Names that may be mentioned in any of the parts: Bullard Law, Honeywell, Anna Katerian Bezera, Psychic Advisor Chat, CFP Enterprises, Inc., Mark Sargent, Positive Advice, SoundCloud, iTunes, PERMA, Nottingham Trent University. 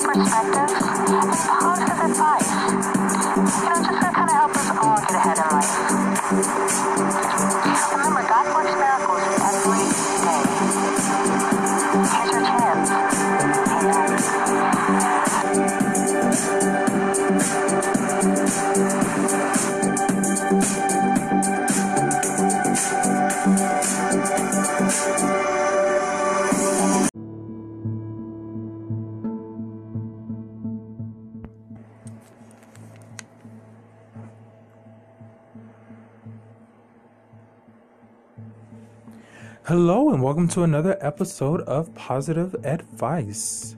spiritual perspectives, and positive advice. You know, just gonna kind of help us all get ahead in life. Remember, God works miracles every day. Here's your chance. Hello and welcome to another episode of Positive Advice.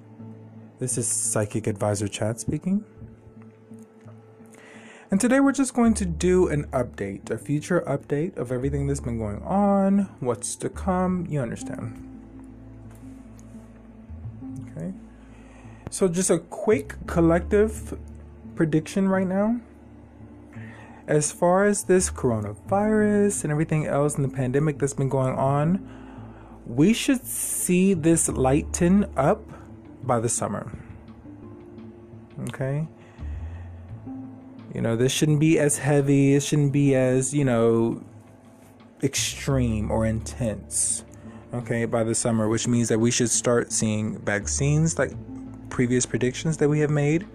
This is Psychic Advisor Chat speaking. And today we're just going to do an update, a future update of everything that's been going on, what's to come, you understand. Okay. So just a quick collective prediction right now. As far as this coronavirus and everything else and the pandemic that's been going on, we should see this lighten up by the summer. Okay? You know, this shouldn't be as heavy. It shouldn't be as, you know, extreme or intense. Okay? By the summer, which means that we should start seeing vaccines like previous predictions that we have made.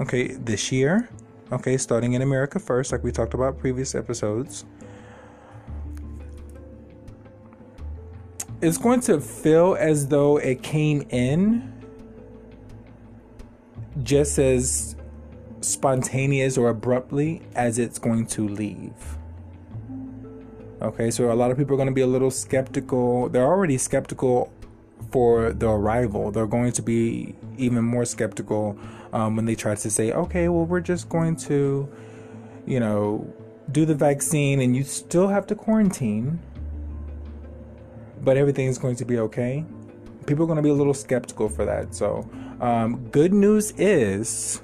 Okay? This year. Okay, starting in America first, like we talked about previous episodes. It's going to feel as though it came in just as spontaneous or abruptly as it's going to leave. Okay, so a lot of people are going to be a little skeptical. They're already skeptical for the arrival. They're going to be even more skeptical when they try to say, okay, well, we're just going to, you know, do the vaccine and you still have to quarantine, but everything's going to be okay. People are going to be a little skeptical for that. So good news is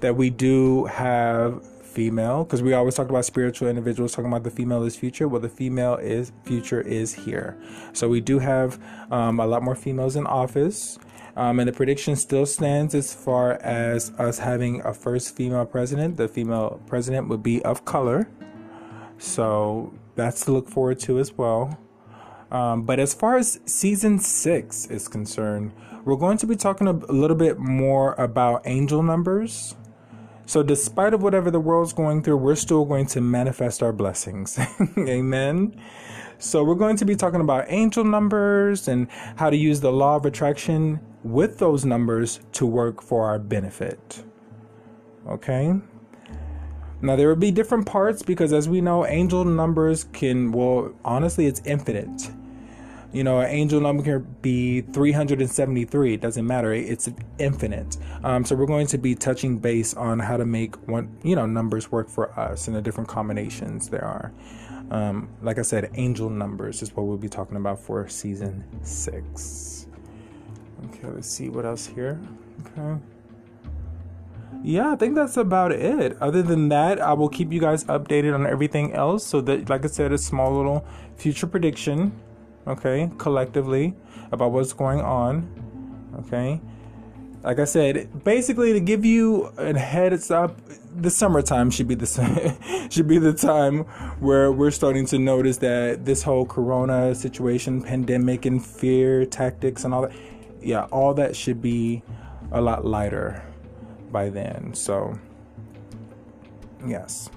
that we do have female, because we always talk about spiritual individuals, talking about the female is future. Well, the female is future is here. So we do have a lot more females in office, and the prediction still stands as far as us having a first female president. The female president would be of color, so that's to look forward to as well. But as far as season 6 is concerned, we're going to be talking a little bit more about angel numbers. So despite of whatever the world's going through, we're still going to manifest our blessings. Amen. So we're going to be talking about angel numbers and how to use the law of attraction with those numbers to work for our benefit. Okay. Now there will be different parts because, as we know, angel numbers can, well, honestly, it's infinite. You know, an angel number can be 373. It doesn't matter. It's infinite. So we're going to be touching base on how to make one, you know, numbers work for us and the different combinations there are. Like I said, angel numbers is what we'll be talking about for season 6. Okay, let's see what else here. Okay. Yeah, I think that's about it. Other than that, I will keep you guys updated on everything else. So that, like I said, a small little future prediction. Okay, collectively about what's going on. Okay, like I said, basically to give you a heads up, the summertime should be the time where we're starting to notice that this whole corona situation, pandemic, and fear tactics and all that, yeah, all that should be a lot lighter by then. So, yes.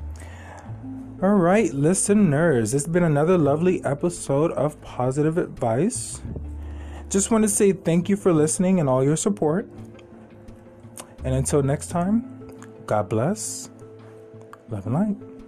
All right, listeners, it's been another lovely episode of Positive Advice. Just want to say thank you for listening and all your support. And until next time, God bless, love and light.